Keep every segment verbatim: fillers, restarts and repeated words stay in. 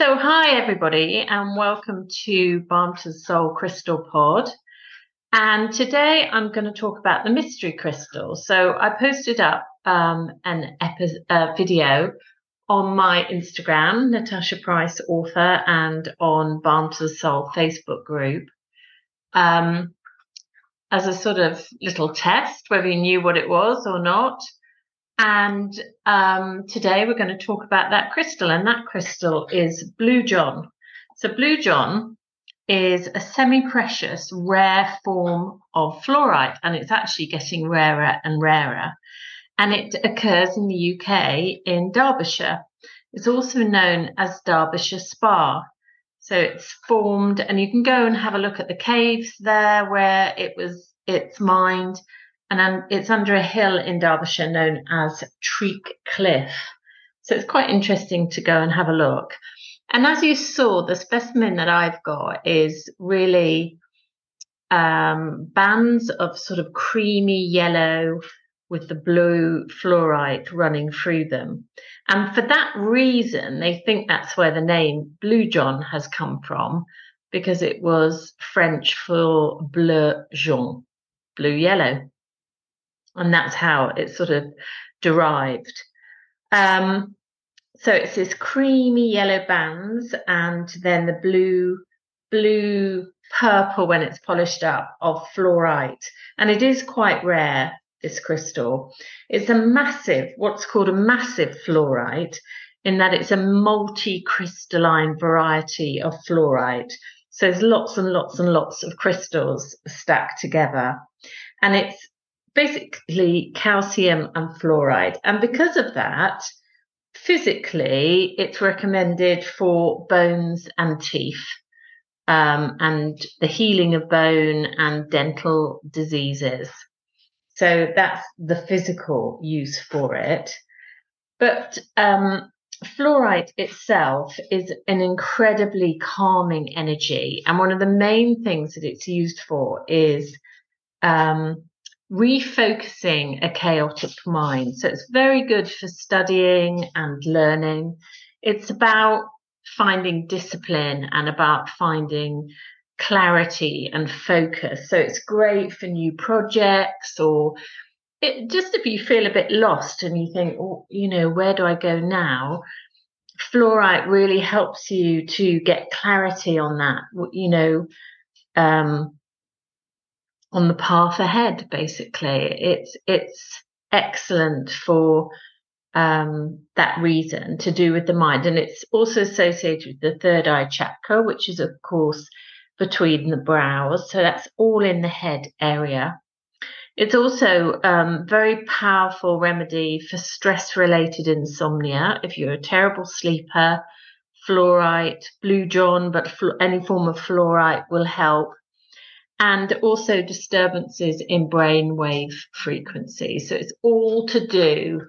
So hi everybody and welcome to Balm to Soul Crystal Pod, and today I'm going to talk about the mystery crystal. So I posted up um, an epi- uh, video on my Instagram, Natasha Price Author, and on Balm to Soul Facebook group um, as a sort of little test whether you knew what it was or not. And um, today we're going to talk about that crystal, and that crystal is Blue John. So Blue John is a semi-precious, rare form of fluorite, and it's actually getting rarer and rarer. And it occurs in the U K in Derbyshire. It's also known as Derbyshire Spar. So it's formed, and you can go and have a look at the caves there where it was, it's mined. And it's under a hill in Derbyshire known as Treak Cliff. So it's quite interesting to go and have a look. And as you saw, the specimen that I've got is really um, bands of sort of creamy yellow with the blue fluorite running through them. And for that reason, they think that's where the name Blue John has come from, because it was French for bleu jaune, blue yellow. And that's how it's sort of derived. Um, so it's this creamy yellow bands, and then the blue, blue purple when it's polished up of fluorite. And it is quite rare, this crystal. It's a massive, what's called a massive fluorite, in that it's a multi-crystalline variety of fluorite. So there's lots and lots and lots of crystals stacked together. And it's basically calcium and fluoride, and because of that, physically it's recommended for bones and teeth um, and the healing of bone and dental diseases. So that's the physical use for it. But um, fluoride itself is an incredibly calming energy, and one of the main things that it's used for is um refocusing a chaotic mind. So it's very good for studying and learning. It's about finding discipline and about finding clarity and focus. So it's great for new projects, or it just if you feel a bit lost and you think, oh, you know, where do I go now? Fluorite really helps you to get clarity on that, you know, um on the path ahead. Basically it's it's excellent for um that reason, to do with the mind. And it's also associated with the third eye chakra, which is of course between the brows, so that's all in the head area. It's also um very powerful remedy for stress related insomnia. If you're a terrible sleeper, fluorite, Blue John, but fl- any form of fluorite will help. And also disturbances in brainwave frequency. So it's all to do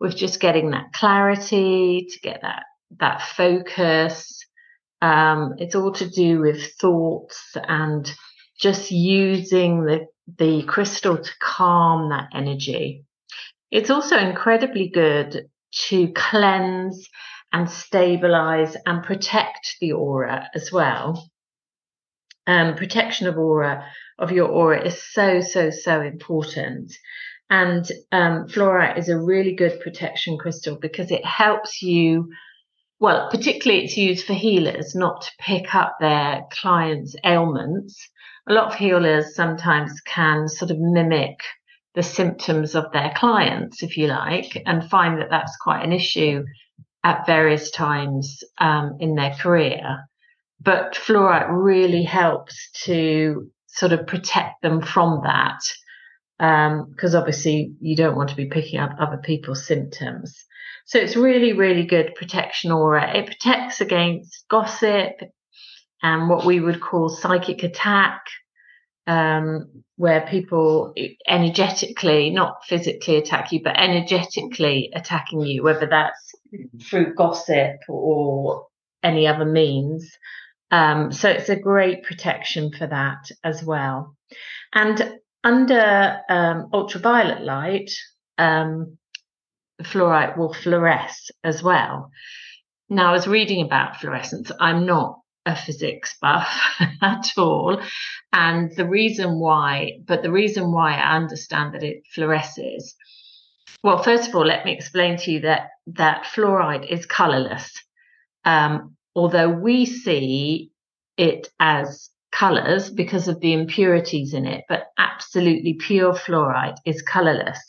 with just getting that clarity, to get that, that focus. Um, it's all to do with thoughts and just using the, the crystal to calm that energy. It's also incredibly good to cleanse and stabilize and protect the aura as well. Um, protection of aura, of your aura, is so, so, so important. And um, fluorite is a really good protection crystal because it helps you, well, particularly it's used for healers, not to pick up their clients' ailments. A lot of healers sometimes can sort of mimic the symptoms of their clients, if you like, and find that that's quite an issue at various times um, in their career. But fluorite really helps to sort of protect them from that, because um, obviously you don't want to be picking up other people's symptoms. So it's really, really good protection aura. It protects against gossip and what we would call psychic attack, um, where people energetically, not physically attack you, but energetically attacking you, whether that's through gossip or any other means. Um, so it's a great protection for that as well. And under um, ultraviolet light, um, fluorite will fluoresce as well. Now, I was reading about fluorescence. I'm not a physics buff at all. And the reason why, but the reason why I understand that it fluoresces, well, first of all, let me explain to you that, that fluoride is colourless. Um, although we see it as colours because of the impurities in it, but absolutely pure fluoride is colourless.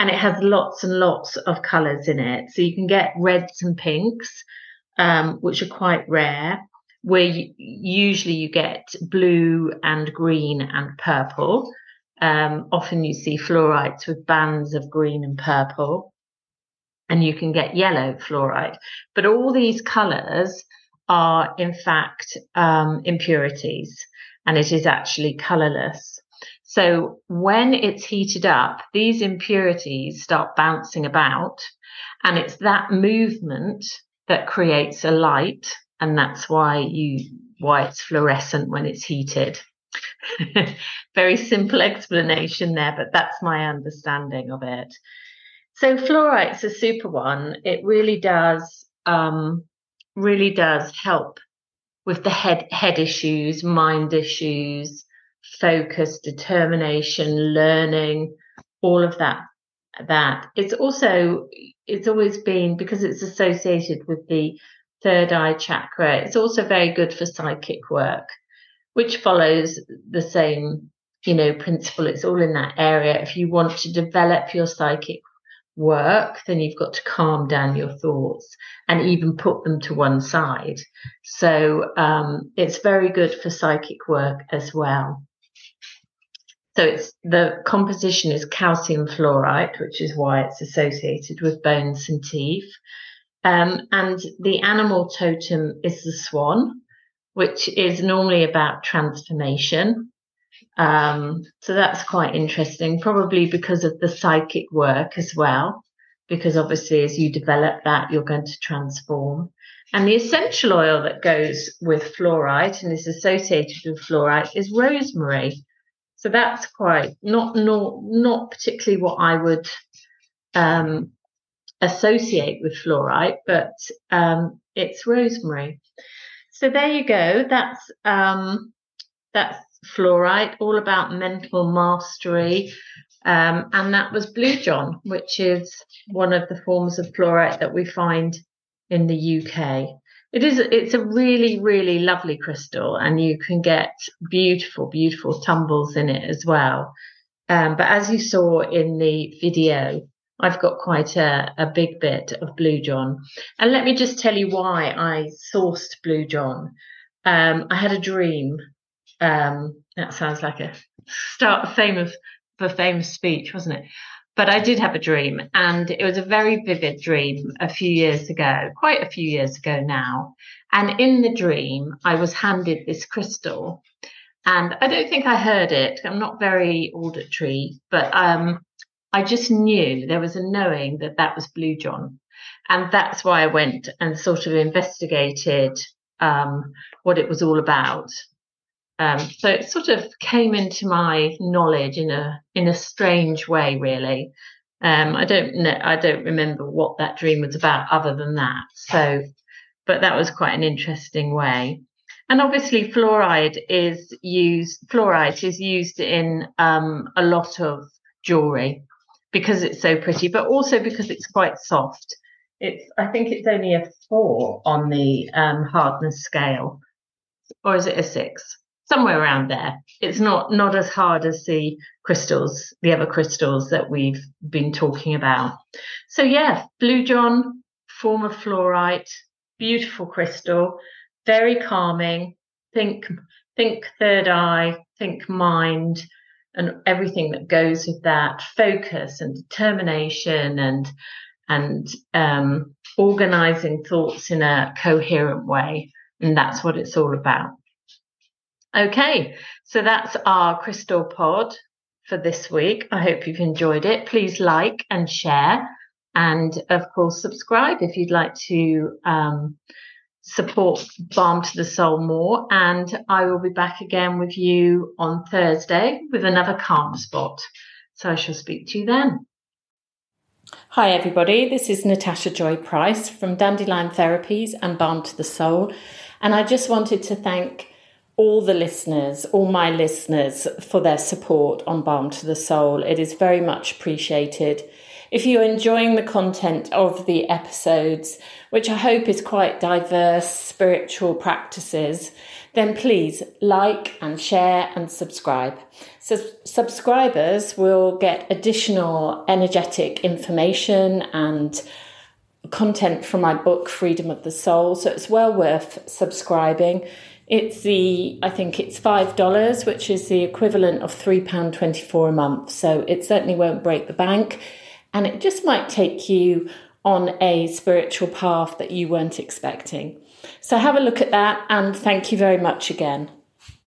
And it has lots and lots of colours in it. So you can get reds and pinks, um, which are quite rare, where you, usually you get blue and green and purple. Um, often you see fluorides with bands of green and purple. And you can get yellow fluoride. But all these colours are, in fact, um, impurities. And it is actually colourless. So when it's heated up, these impurities start bouncing about, and it's that movement that creates a light, and that's why you why it's fluorescent when it's heated. Very simple explanation there, but that's my understanding of it. So fluoride's a super one. It really does um, really does help with the head head issues, mind issues, focus, determination, learning, all of that. That it's also, it's always been, because it's associated with the third eye chakra, it's also very good for psychic work, which follows the same, you know, principle. It's all in that area. If you want to develop your psychic work, then you've got to calm down your thoughts and even put them to one side. So um, it's very good for psychic work as well. So it's, the composition is calcium fluoride, which is why it's associated with bones and teeth. Um, and the animal totem is the swan, which is normally about transformation. Um, so that's quite interesting, probably because of the psychic work as well, because obviously as you develop that, you're going to transform. And the essential oil that goes with fluoride and is associated with fluoride is rosemary. So that's quite not not, not particularly what I would um, associate with fluoride, but um, it's rosemary. So there you go. That's um, that's fluoride, all about mental mastery. Um, and that was Blue John, which is one of the forms of fluoride that we find in the U K. It is, it's a really, really lovely crystal, and you can get beautiful, beautiful tumbles in it as well. Um, but as you saw in the video, I've got quite a, a big bit of Blue John. And let me just tell you why I sourced Blue John. Um, I had a dream. Um, that sounds like a start famous for famous speech, wasn't it? But I did have a dream, and it was a very vivid dream a few years ago, quite a few years ago now. And in the dream, I was handed this crystal, and I don't think I heard it. I'm not very auditory, but um, I just knew there was a knowing that that was Blue John, and that's why I went and sort of investigated um, what it was all about. Um, so it sort of came into my knowledge in a in a strange way, really. Um, I don't know, I don't remember what that dream was about other than that. So, but that was quite an interesting way. And obviously, fluoride is used. Fluorite is used in um, a lot of jewellery because it's so pretty, but also because it's quite soft. It's I think it's only a four on the um, hardness scale, or is it a six? Somewhere around there. It's not not as hard as the crystals, the other crystals that we've been talking about. So yeah, Blue John, form of fluorite, beautiful crystal, very calming. Think think third eye, think mind, and everything that goes with that. Focus and determination and and um, organising thoughts in a coherent way, and that's what it's all about. Okay, so that's our crystal pod for this week. I hope you've enjoyed it. Please like and share, and of course subscribe if you'd like to um, support Balm to the Soul more. And I will be back again with you on Thursday with another calm spot. So I shall speak to you then. Hi everybody, this is Natasha Joy Price from Dandelion Therapies and Balm to the Soul, and I just wanted to thank all the listeners, all my listeners, for their support on Balm to the Soul. It is very much appreciated. If you're enjoying the content of the episodes, which I hope is quite diverse spiritual practices, then please like and share and subscribe. So subscribers will get additional energetic information and content from my book, Freedom of the Soul. So it's well worth subscribing. It's the, I think it's five dollars, which is the equivalent of three pounds twenty-four a month. So it certainly won't break the bank. And it just might take you on a spiritual path that you weren't expecting. So have a look at that, and thank you very much again.